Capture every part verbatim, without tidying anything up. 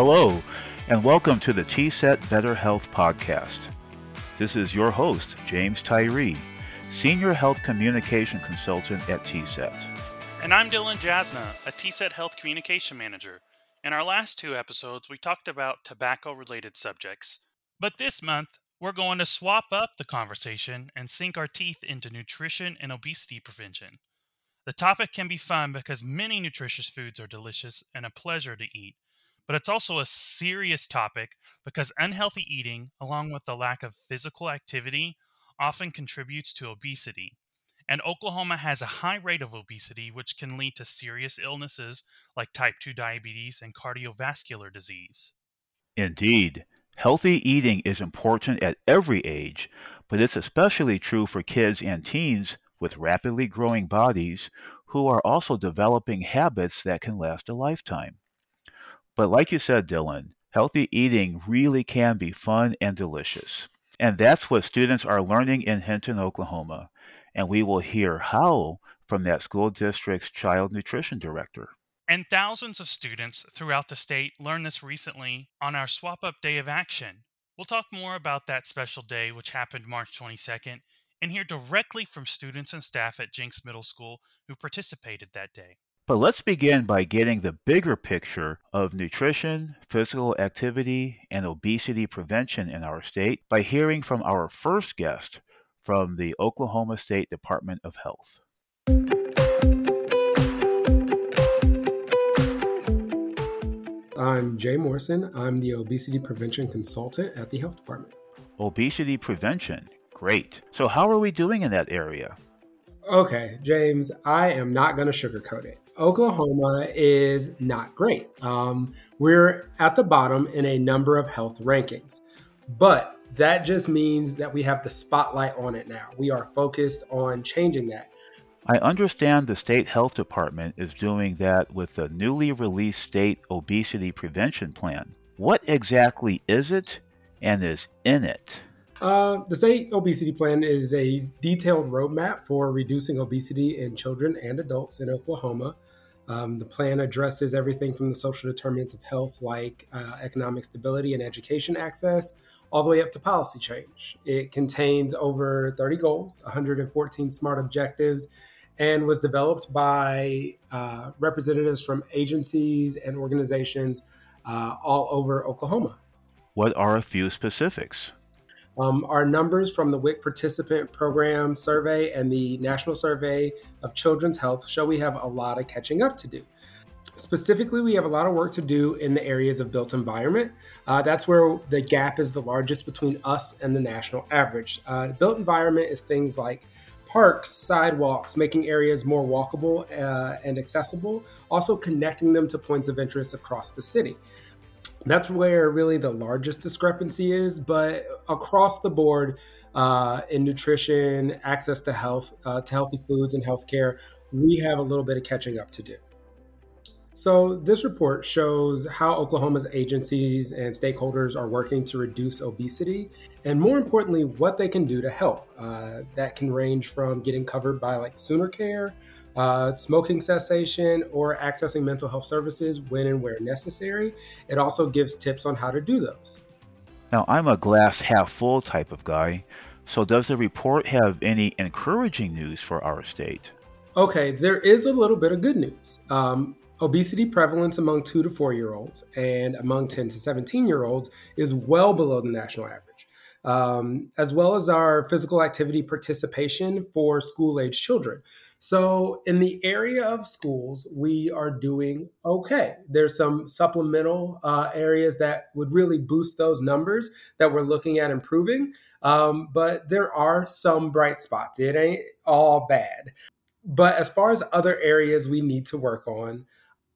Hello, and welcome to the T S E T Better Health Podcast. This is your host, James Tyree, Senior Health Communication Consultant at T S E T. And I'm Dylan Jasna, a T S E T Health Communication Manager. In our last two episodes, we talked about tobacco-related subjects. But this month, we're going to swap up the conversation and sink our teeth into nutrition and obesity prevention. The topic can be fun because many nutritious foods are delicious and a pleasure to eat, but it's also a serious topic because unhealthy eating, along with the lack of physical activity, often contributes to obesity. And Oklahoma has a high rate of obesity, which can lead to serious illnesses like type two diabetes and cardiovascular disease. Indeed, healthy eating is important at every age, but it's especially true for kids and teens with rapidly growing bodies who are also developing habits that can last a lifetime. But like you said, Dylan, healthy eating really can be fun and delicious. And that's what students are learning in Hinton, Oklahoma. And we will hear how from that school district's child nutrition director. And thousands of students throughout the state learned this recently on our Swap Up Day of Action. We'll talk more about that special day, which happened March twenty-second, and hear directly from students and staff at Jenks Middle School who participated that day. But let's begin by getting the bigger picture of nutrition, physical activity, and obesity prevention in our state by hearing from our first guest from the Oklahoma State Department of Health. I'm Jae Morrison. I'm the Obesity Prevention Consultant at the Health Department. Obesity prevention. Great. So how are we doing in that area? Okay, James, I am not going to sugarcoat it. Oklahoma is not great. Um, we're at the bottom in a number of health rankings, but that just means that we have the spotlight on it now. We are focused on changing that. I understand the state health department is doing that with the newly released state obesity prevention plan. What exactly is it and is in it? Uh, the state obesity plan is a detailed roadmap for reducing obesity in children and adults in Oklahoma. Um, the plan addresses everything from the social determinants of health, like uh, economic stability and education access, all the way up to policy change. It contains over thirty goals, one hundred fourteen SMART objectives, and was developed by uh, representatives from agencies and organizations uh, all over Oklahoma. What are a few specifics? Um, our numbers from the W I C Participant Program Survey and the National Survey of Children's Health show we have a lot of catching up to do. Specifically, we have a lot of work to do in the areas of built environment. Uh, that's where the gap is the largest between us and the national average. Uh, built environment is things like parks, sidewalks, making areas more walkable uh, and accessible, also connecting them to points of interest across the city. That's where really the largest discrepancy is, but across the board uh, in nutrition, access to health, uh, to healthy foods and healthcare, we have a little bit of catching up to do. So this report shows how Oklahoma's agencies and stakeholders are working to reduce obesity, and more importantly, what they can do to help. Uh, that can range from getting covered by like SoonerCare, Uh, smoking cessation, or accessing mental health services when and where necessary. It also gives tips on how to do those. Now, I'm a glass half full type of guy, so does the report have any encouraging news for our state? Okay, there is a little bit of good news. Um, obesity prevalence among two to four-year-olds and among ten to seventeen-year-olds is well below the national average, um, as well as our physical activity participation for school-age children. So in the area of schools, we are doing okay. There's some supplemental uh, areas that would really boost those numbers that we're looking at improving, um, but there are some bright spots. It ain't all bad. But as far as other areas we need to work on,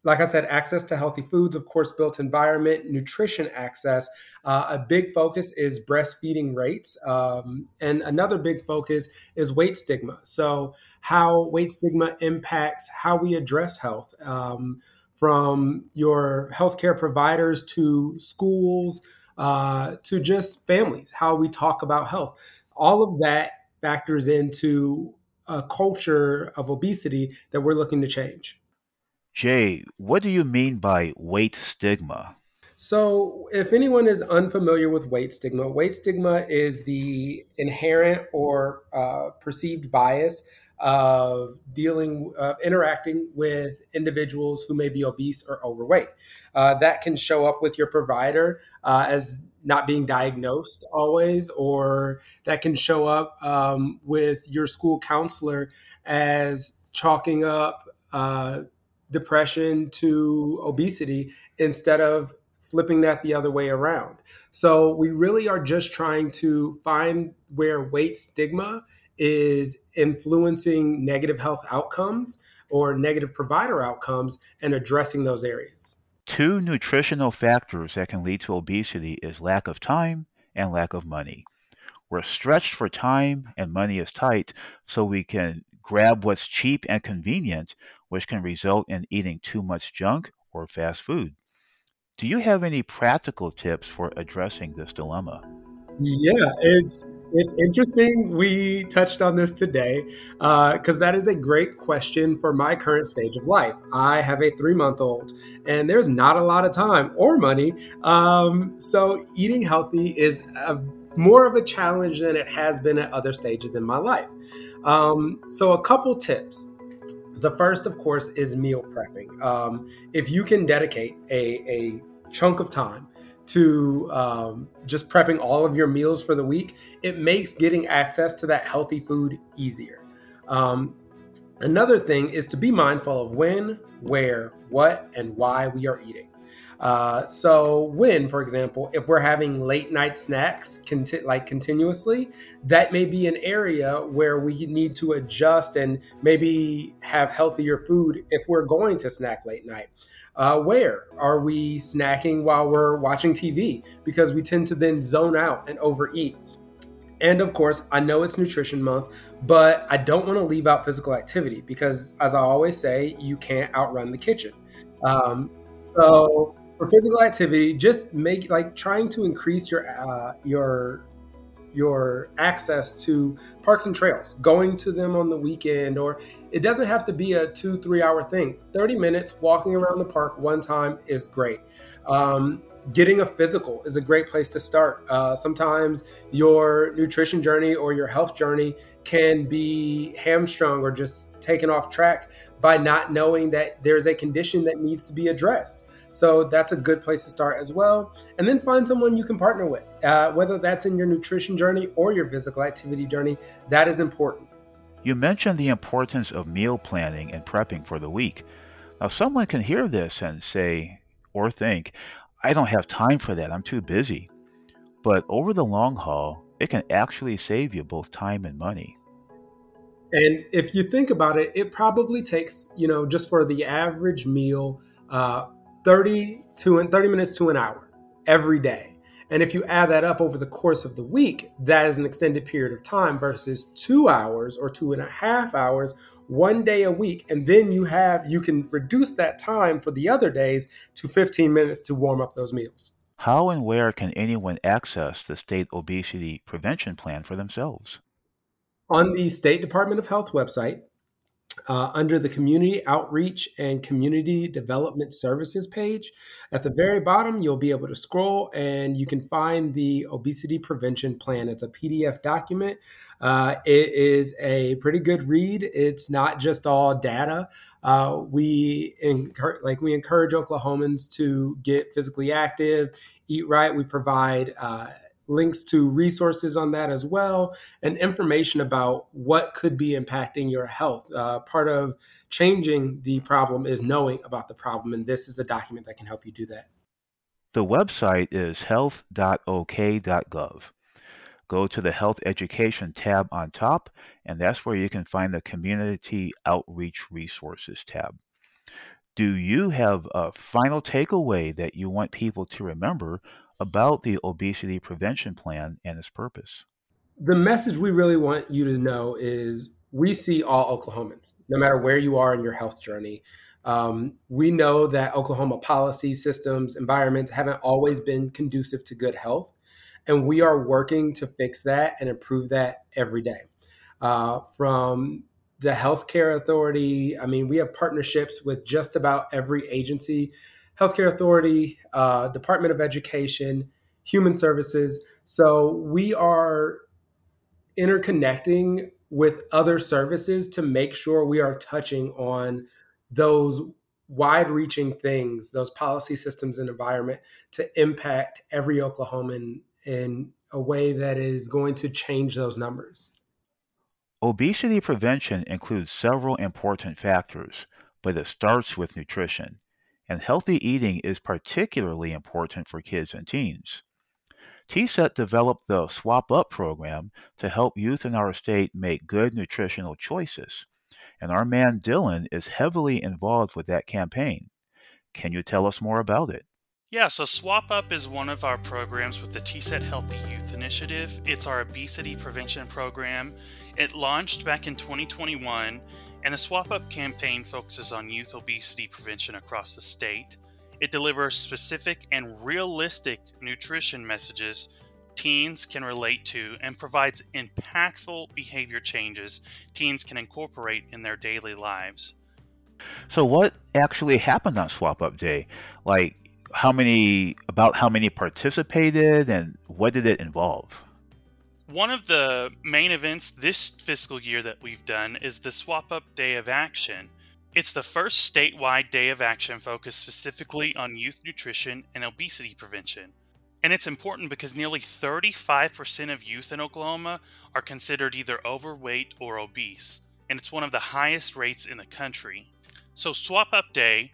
like I said, access to healthy foods, of course, built environment, nutrition access. Uh, a big focus is breastfeeding rates. Um, and another big focus is weight stigma. So how weight stigma impacts how we address health, um, from your healthcare providers to schools uh, to just families, how we talk about health. All of that factors into a culture of obesity that we're looking to change. Jay, what do you mean by weight stigma? So if anyone is unfamiliar with weight stigma, weight stigma is the inherent or uh, perceived bias of dealing, of interacting with individuals who may be obese or overweight. Uh, that can show up with your provider uh, as not being diagnosed always, or that can show up um, with your school counselor as chalking up uh, depression to obesity instead of flipping that the other way around. So we really are just trying to find where weight stigma is influencing negative health outcomes or negative provider outcomes and addressing those areas. Two nutritional factors that can lead to obesity is lack of time and lack of money. We're stretched for time and money is tight, so we can grab what's cheap and convenient, which can result in eating too much junk or fast food. Do you have any practical tips for addressing this dilemma? Yeah, it's it's interesting we touched on this today because uh, that is a great question for my current stage of life. I have a three-month-old and there's not a lot of time or money. Um, so eating healthy is a, more of a challenge than it has been at other stages in my life. Um, so a couple tips. The first, of course, is meal prepping. Um, if you can dedicate a, a chunk of time to um, just prepping all of your meals for the week, it makes getting access to that healthy food easier. Um, another thing is to be mindful of when, where, what, and why we are eating. Uh, so when, for example, if we're having late night snacks conti- like continuously, that may be an area where we need to adjust and maybe have healthier food if we're going to snack late night. Uh, where are we snacking while we're watching T V? Because we tend to then zone out and overeat. And of course, I know it's nutrition month, but I don't want to leave out physical activity because, as I always say, you can't outrun the kitchen. Um, so for physical activity, just make like trying to increase your uh, your your access to parks and trails, going to them on the weekend, or it doesn't have to be a two, three hour thing. thirty minutes walking around the park one time is great. Um, getting a physical is a great place to start. Uh, sometimes your nutrition journey or your health journey can be hamstrung or just taken off track by not knowing that there's a condition that needs to be addressed. So that's a good place to start as well. And then find someone you can partner with, uh, whether that's in your nutrition journey or your physical activity journey. That is important. You mentioned the importance of meal planning and prepping for the week. Now, someone can hear this and say or think, I don't have time for that. I'm too busy. But over the long haul, it can actually save you both time and money. And if you think about it, it probably takes, you know, just for the average meal, uh, thirty to thirty minutes to an hour every day. And if you add that up over the course of the week, that is an extended period of time versus two hours or two and a half hours, one day a week. And then you have, you can reduce that time for the other days to fifteen minutes to warm up those meals. How and where can anyone access the State Obesity Prevention Plan for themselves? On the State Department of Health website, Uh, under the Community Outreach and Community Development Services page. At the very bottom, you'll be able to scroll and you can find the Obesity Prevention Plan. It's a P D F document. Uh, it is a pretty good read. It's not just all data. Uh, we encourage, like we encourage Oklahomans to get physically active, eat right. We provide uh, links to resources on that as well, and information about what could be impacting your health. Uh, part of changing the problem is knowing about the problem, and this is a document that can help you do that. The website is health dot O K dot gov. Go to the Health Education tab on top, and that's where you can find the Community Outreach Resources tab. Do you have a final takeaway that you want people to remember about the Obesity Prevention Plan and its purpose? The message we really want you to know is we see all Oklahomans, no matter where you are in your health journey. Um, we know that Oklahoma policy, systems, environments haven't always been conducive to good health, and we are working to fix that and improve that every day. Uh, from the healthcare authority, I mean, we have partnerships with just about every agency Healthcare Authority, uh, Department of Education, Human Services. So we are interconnecting with other services to make sure we are touching on those wide-reaching things, those policy systems and environment to impact every Oklahoman in a way that is going to change those numbers. Obesity prevention includes several important factors, but it starts with nutrition, and healthy eating is particularly important for kids and teens. T SET developed the Swap Up program to help youth in our state make good nutritional choices, and our man Dylan is heavily involved with that campaign. Can you tell us more about it? Yeah, so Swap Up is one of our programs with the T SET Healthy Youth Initiative. It's our obesity prevention program. It launched back in twenty twenty-one, and the Swap Up campaign focuses on youth obesity prevention across the state. It delivers specific and realistic nutrition messages teens can relate to and provides impactful behavior changes teens can incorporate in their daily lives. So what actually happened on Swap Up Day? Like, How many, about how many participated, and what did it involve? One of the main events this fiscal year that we've done is the Swap Up Day of Action. It's the first statewide day of action focused specifically on youth nutrition and obesity prevention. And it's important because nearly thirty-five percent of youth in Oklahoma are considered either overweight or obese, and it's one of the highest rates in the country. So Swap Up Day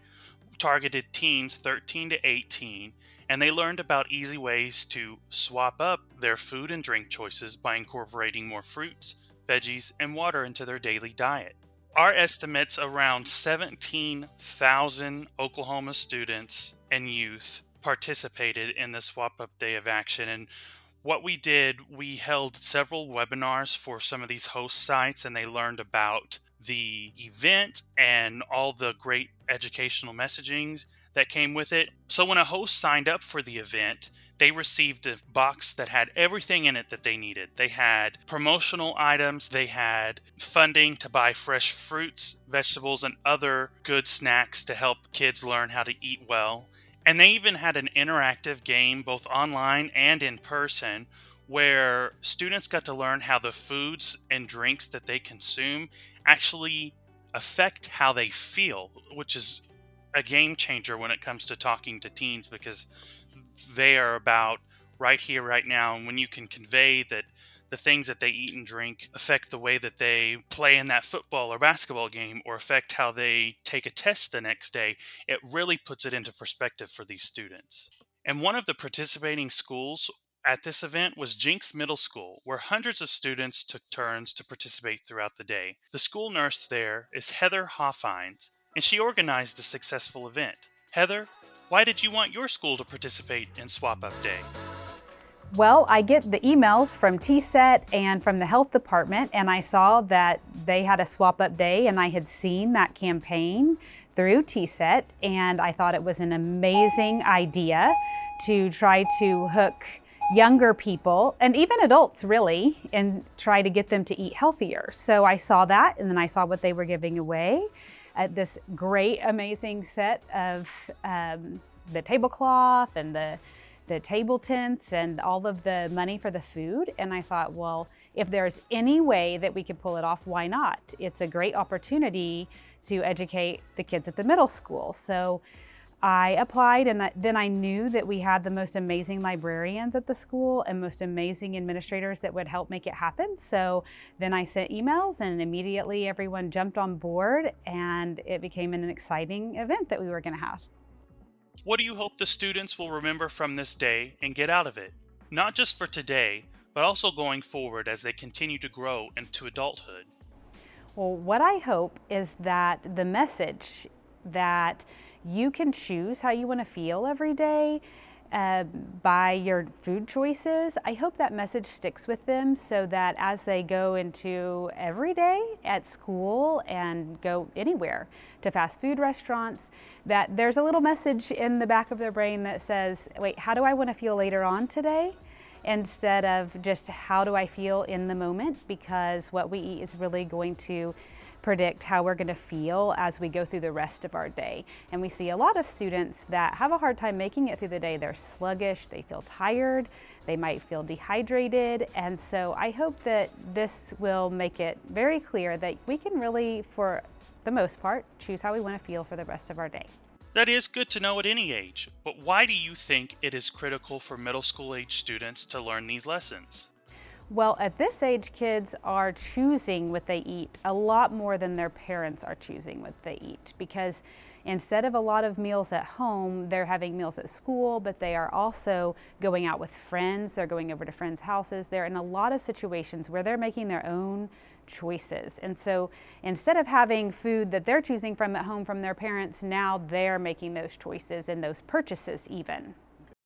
targeted teens thirteen to eighteen, and they learned about easy ways to swap up their food and drink choices by incorporating more fruits, veggies, and water into their daily diet. Our estimates, around seventeen thousand Oklahoma students and youth participated in the Swap Up Day of Action. And what we did, we held several webinars for some of these host sites, and they learned about the event and all the great educational messaging that came with it. So when a host signed up for the event, they received a box that had everything in it that they needed. They had promotional items, they had funding to buy fresh fruits, vegetables, and other good snacks to help kids learn how to eat well. And they even had an interactive game, both online and in person, where students got to learn how the foods and drinks that they consume actually affect how they feel, which is a game changer when it comes to talking to teens, because they are about right here, right now. And when you can convey that the things that they eat and drink affect the way that they play in that football or basketball game, or affect how they take a test the next day, it really puts it into perspective for these students. And one of the participating schools at this event was Jenks Middle School, where hundreds of students took turns to participate throughout the day. The school nurse there is Heather Hoffines, and she organized the successful event. Heather, why did you want your school to participate in Swap Up Day? Well, I get the emails from T SET and from the health department, and I saw that they had a Swap Up Day, and I had seen that campaign through T SET, and I thought it was an amazing idea to try to hook younger people and even adults, really, and try to get them to eat healthier. So I saw that, and then I saw what they were giving away at this great, amazing set of um, the tablecloth and the the table tents and all of the money for the food. And I thought, well, if there's any way that we could pull it off, why not? It's a great opportunity to educate the kids at the middle school. So I applied, and then I knew that we had the most amazing librarians at the school and most amazing administrators that would help make it happen. So then I sent emails, and immediately everyone jumped on board, and it became an exciting event that we were going to have. What do you hope the students will remember from this day and get out of it? Not just for today, but also going forward as they continue to grow into adulthood. Well, what I hope is that the message that you can choose how you want to feel every day uh, by your food choices. I hope that message sticks with them so that as they go into every day at school and go anywhere to fast food restaurants, that there's a little message in the back of their brain that says, wait, how do I want to feel later on today? Instead of just how do I feel in the moment, because what we eat is really going to predict how we're going to feel as we go through the rest of our day. And we see a lot of students that have a hard time making it through the day. They're sluggish, they feel tired, they might feel dehydrated. And so I hope that this will make it very clear that we can really, for the most part, choose how we want to feel for the rest of our day. That is good to know at any age, but why do you think it is critical for middle school age students to learn these lessons? Well, at this age, kids are choosing what they eat a lot more than their parents are choosing what they eat, because instead of a lot of meals at home, they're having meals at school, but they are also going out with friends, they're going over to friends' houses, they're in a lot of situations where they're making their own choices. And so instead of having food that they're choosing from at home from their parents, now they're making those choices and those purchases even.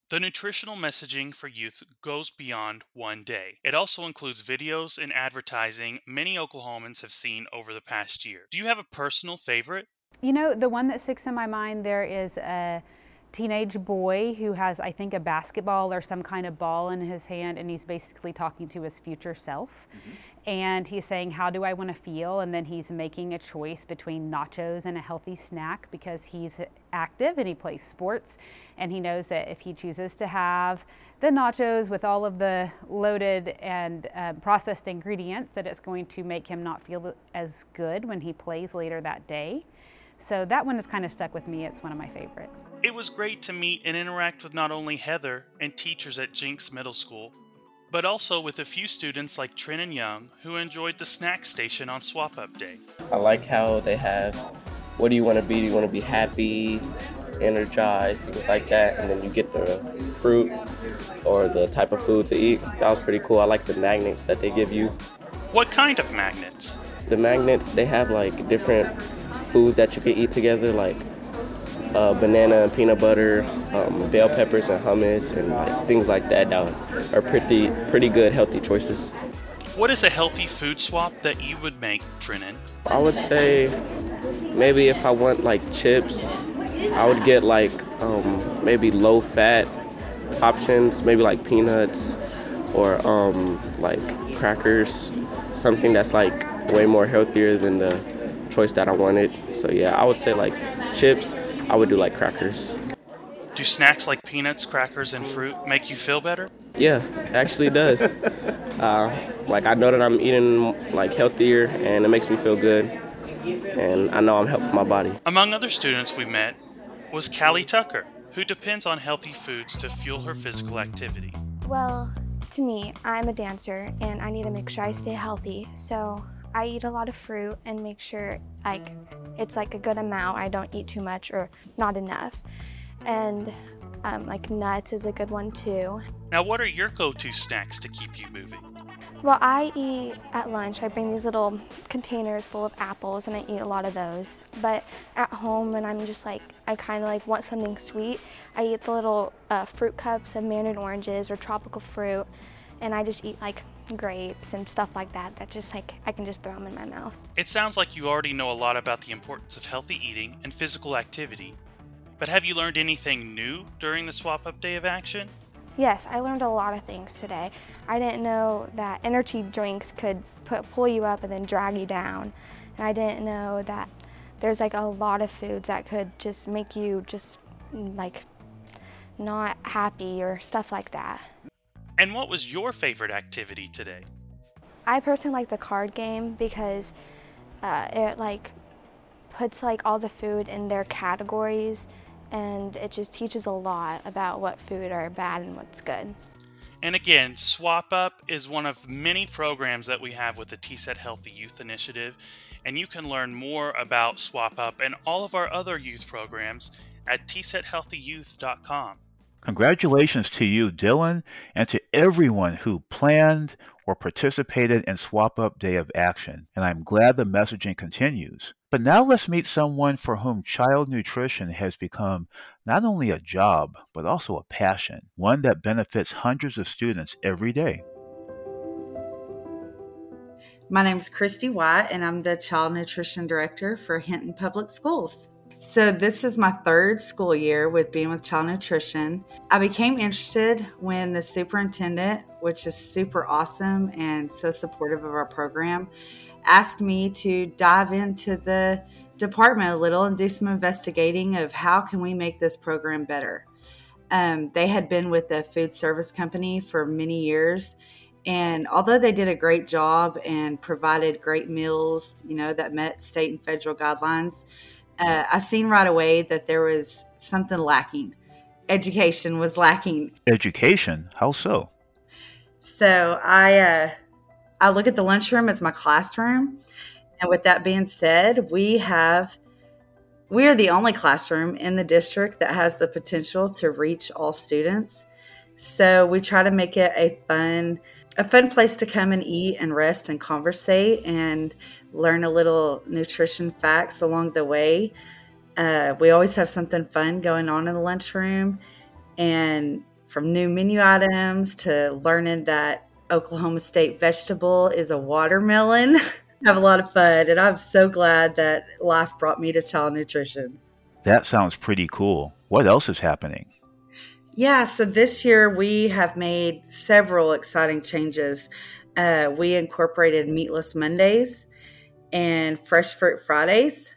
The nutritional messaging for youth goes beyond one day. It also includes videos and advertising many Oklahomans have seen over the past year. Do you have a personal favorite? You know, the one that sticks in my mind, there is a teenage boy who has, I think, a basketball or some kind of ball in his hand, and he's basically talking to his future self. Mm-hmm. And he's saying, how do I want to feel? And then he's making a choice between nachos and a healthy snack because he's active and he plays sports. And he knows that if he chooses to have the nachos with all of the loaded and uh, processed ingredients, that it's going to make him not feel as good when he plays later that day. So that one has kind of stuck with me. It's one of my favorite. It was great to meet and interact with not only Heather and teachers at Jenks Middle School, but also with a few students like Trinan Young, who enjoyed the snack station on Swap Up Day. I like how they have, what do you want to be? Do you want to be happy, energized, things like that? And then you get the fruit or the type of food to eat. That was pretty cool. I like the magnets that they give you. What kind of magnets? The magnets, they have like different foods that you can eat together, like uh, banana and peanut butter, um, bell peppers and hummus, and like, things like that that are pretty pretty good healthy choices. What is a healthy food swap that you would make, Trinan? I would say maybe if I want like chips, I would get like um, maybe low fat options, maybe like peanuts or um, like crackers, something that's like way more healthier than the choice that I wanted. So yeah, I would say like chips, I would do like crackers. Do snacks like peanuts, crackers, and fruit make you feel better? Yeah, actually does. uh, like I know that I'm eating like healthier and it makes me feel good and I know I'm helping my body. Among other students we met was Callie Tucker, who depends on healthy foods to fuel her physical activity. Well, to me, I'm a dancer and I need to make sure I stay healthy, so I eat a lot of fruit and make sure like it's like a good amount. I don't eat too much or not enough. And um, like nuts is a good one too. Now, what are your go-to snacks to keep you moving? Well, I eat at lunch. I bring these little containers full of apples and I eat a lot of those. But at home when I'm just like, I kind of like want something sweet, I eat the little uh, fruit cups of mandarin oranges or tropical fruit. And I just eat like grapes and stuff like that. That just like, I can just throw them in my mouth. It sounds like you already know a lot about the importance of healthy eating and physical activity, but have you learned anything new during the Swap Up Day of Action? Yes, I learned a lot of things today. I didn't know that energy drinks could put, pull you up and then drag you down. And I didn't know that there's like a lot of foods that could just make you just like not happy or stuff like that. And what was your favorite activity today? I personally like the card game because uh, it like puts like all the food in their categories and it just teaches a lot about what food are bad and what's good. And again, Swap Up is one of many programs that we have with the T SET Healthy Youth Initiative, and you can learn more about Swap Up and all of our other youth programs at t set healthy youth dot com. Congratulations to you, Dylan, and to everyone who planned or participated in Swap Up Day of Action, and I'm glad the messaging continues. But now let's meet someone for whom child nutrition has become not only a job, but also a passion, one that benefits hundreds of students every day. My name is Christy White, and I'm the Child Nutrition Director for Hinton Public Schools. So this is my third school year with being with Child Nutrition. I became interested when the superintendent, which is super awesome and so supportive of our program, asked me to dive into the department a little and do some investigating of how can we make this program better. Um, they had been with a food service company for many years, and although they did a great job and provided great meals, you know, that met state and federal guidelines, uh, I seen right away that there was something lacking. Education was lacking. Education? How so? So I uh, I look at the lunchroom as my classroom. And with that being said, we have we are the only classroom in the district that has the potential to reach all students. So we try to make it a fun a fun place to come and eat and rest and conversate and learn a little nutrition facts along the way. Uh, we always have something fun going on in the lunchroom, and from new menu items to learning that Oklahoma State vegetable is a watermelon. I have a lot of fun, and I'm so glad that life brought me to child nutrition. That sounds pretty cool. What else is happening? Yeah, so this year we have made several exciting changes. Uh, we incorporated Meatless Mondays and Fresh Fruit Fridays.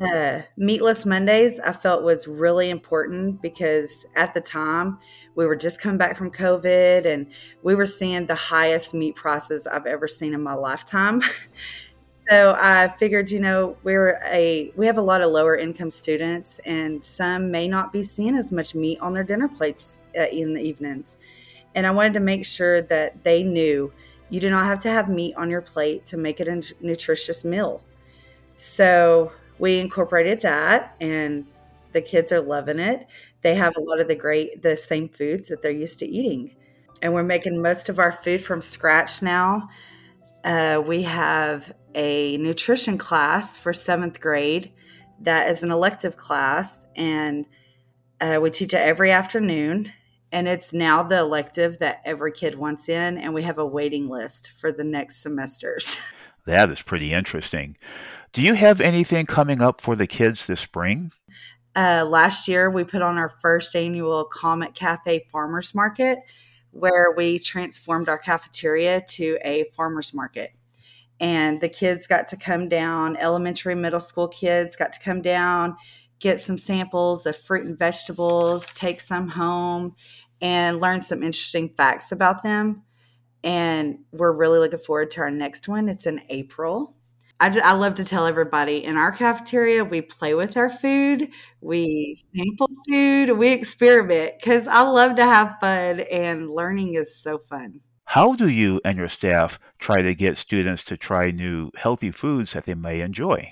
Uh, Meatless Mondays I felt was really important because at the time we were just coming back from COVID and we were seeing the highest meat prices I've ever seen in my lifetime. So I figured, you know, we're a, we have a lot of lower income students, and some may not be seeing as much meat on their dinner plates uh, in the evenings. And I wanted to make sure that they knew you do not have to have meat on your plate to make it a nutritious meal. So we incorporated that, and the kids are loving it. They have a lot of the great, the same foods that they're used to eating. And we're making most of our food from scratch now. Uh, we have a nutrition class for seventh grade that is an elective class, and uh, we teach it every afternoon. And it's now the elective that every kid wants in, and we have a waiting list for the next semesters. That is pretty interesting. Do you have anything coming up for the kids this spring? Uh, last year, we put on our first annual Comet Cafe Farmers Market, where we transformed our cafeteria to a farmers market. And the kids got to come down, elementary, middle school kids got to come down, get some samples of fruit and vegetables, take some home, and learn some interesting facts about them. And we're really looking forward to our next one. It's in April. I, just, I love to tell everybody in our cafeteria, we play with our food, we sample food, we experiment, because I love to have fun, and learning is so fun. How do you and your staff try to get students to try new healthy foods that they may enjoy?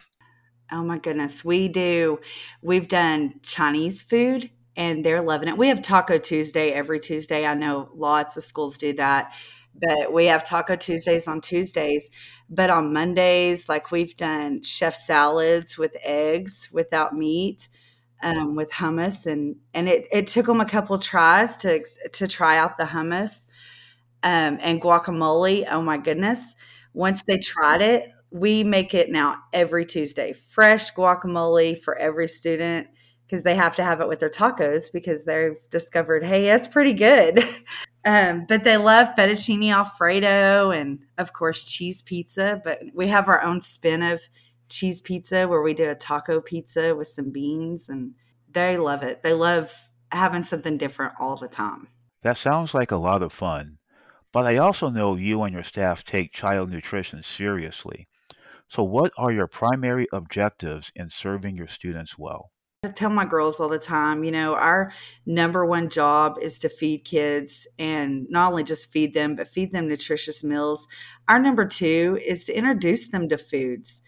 Oh my goodness, we do. We've done Chinese food, and they're loving it. We have Taco Tuesday every Tuesday. I know lots of schools do that. But we have Taco Tuesdays on Tuesdays. But on Mondays, like we've done chef salads with eggs, without meat, um, with hummus. And, and it, it took them a couple tries to to try out the hummus um, and guacamole. Oh, my goodness. Once they tried it, we make it now every Tuesday. Fresh guacamole for every student, because they have to have it with their tacos because they've discovered, hey, that's pretty good. Um, but they love fettuccine Alfredo and, of course, cheese pizza. But we have our own spin of cheese pizza where we do a taco pizza with some beans, and they love it. They love having something different all the time. That sounds like a lot of fun. But I also know you and your staff take child nutrition seriously. So what are your primary objectives in serving your students well? I tell my girls all the time, you know, our number one job is to feed kids, and not only just feed them, but feed them nutritious meals. Our number two is to introduce them to foods.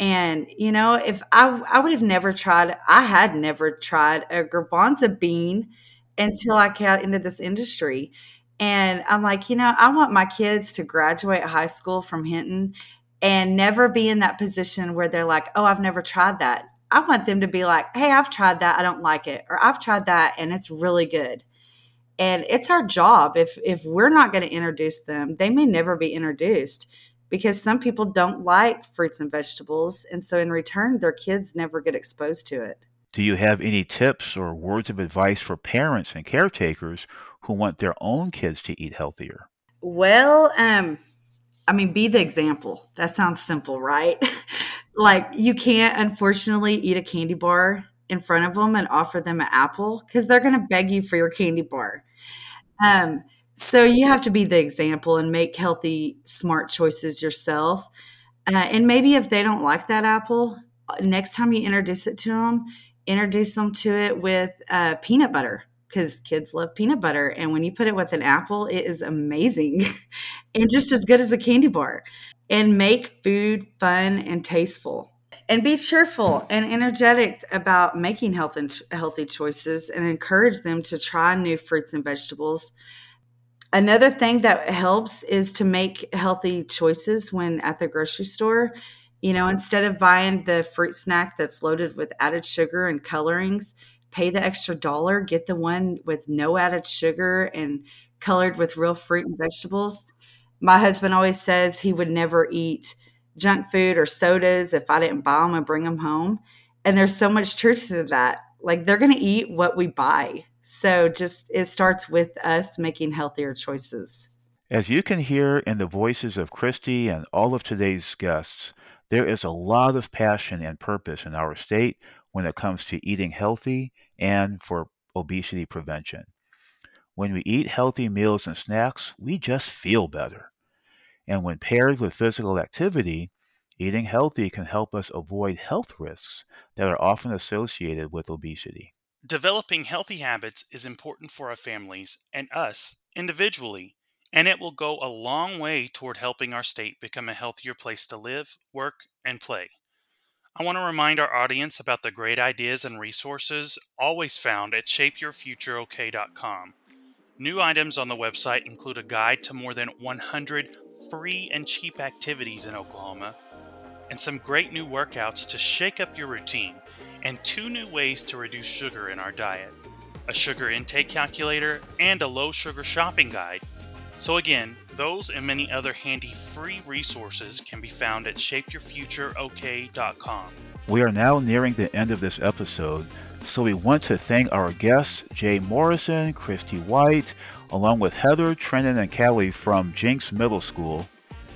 And, you know, if I, I would have never tried, I had never tried a garbanzo bean until I got into this industry. And I'm like, you know, I want my kids to graduate high school from Hinton and never be in that position where they're like, oh, I've never tried that. I want them to be like, hey, I've tried that. I don't like it. Or I've tried that and it's really good. And it's our job. If if we're not going to introduce them, they may never be introduced, because some people don't like fruits and vegetables. And so in return, their kids never get exposed to it. Do you have any tips or words of advice for parents and caretakers who want their own kids to eat healthier? Well, um, I mean, be the example. That sounds simple, right? Like, you can't, unfortunately, eat a candy bar in front of them and offer them an apple because they're going to beg you for your candy bar. Um, so you have to be the example and make healthy, smart choices yourself. Uh, and maybe if they don't like that apple, next time you introduce it to them, introduce them to it with uh, peanut butter, because kids love peanut butter. And when you put it with an apple, it is amazing and just as good as a candy bar. And make food fun and tasteful. And be cheerful and energetic about making health and healthy choices, and encourage them to try new fruits and vegetables. Another thing that helps is to make healthy choices when at the grocery store. You know, instead of buying the fruit snack that's loaded with added sugar and colorings, pay the extra dollar, get the one with no added sugar and colored with real fruit and vegetables. My husband always says he would never eat junk food or sodas if I didn't buy them and bring them home. And there's so much truth to that. Like, they're going to eat what we buy. So just, it starts with us making healthier choices. As you can hear in the voices of Christy and all of today's guests, there is a lot of passion and purpose in our state when it comes to eating healthy and for obesity prevention. When we eat healthy meals and snacks, we just feel better. And when paired with physical activity, eating healthy can help us avoid health risks that are often associated with obesity. Developing healthy habits is important for our families and us individually, and it will go a long way toward helping our state become a healthier place to live, work, and play. I want to remind our audience about the great ideas and resources always found at shape your future O K dot com. New items on the website include a guide to more than one hundred free and cheap activities in Oklahoma, and some great new workouts to shake up your routine, and two new ways to reduce sugar in our diet, a sugar intake calculator, and a low sugar shopping guide. So again, those and many other handy free resources can be found at shape your future O K dot com. We are now nearing the end of this episode, so we want to thank our guests, Jae Morrison, Christy White, along with Heather, Trinan, and Callie from Jenks Middle School.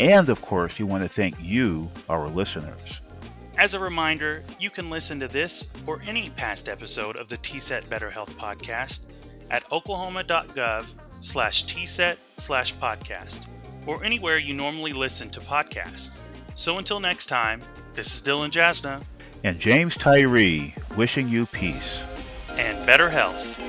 And of course, we want to thank you, our listeners. As a reminder, you can listen to this or any past episode of the T SET Better Health Podcast at oklahoma.gov slash TSET slash podcast, or anywhere you normally listen to podcasts. So until next time, this is Dylan Jasna and James Tyree, wishing you peace and better health.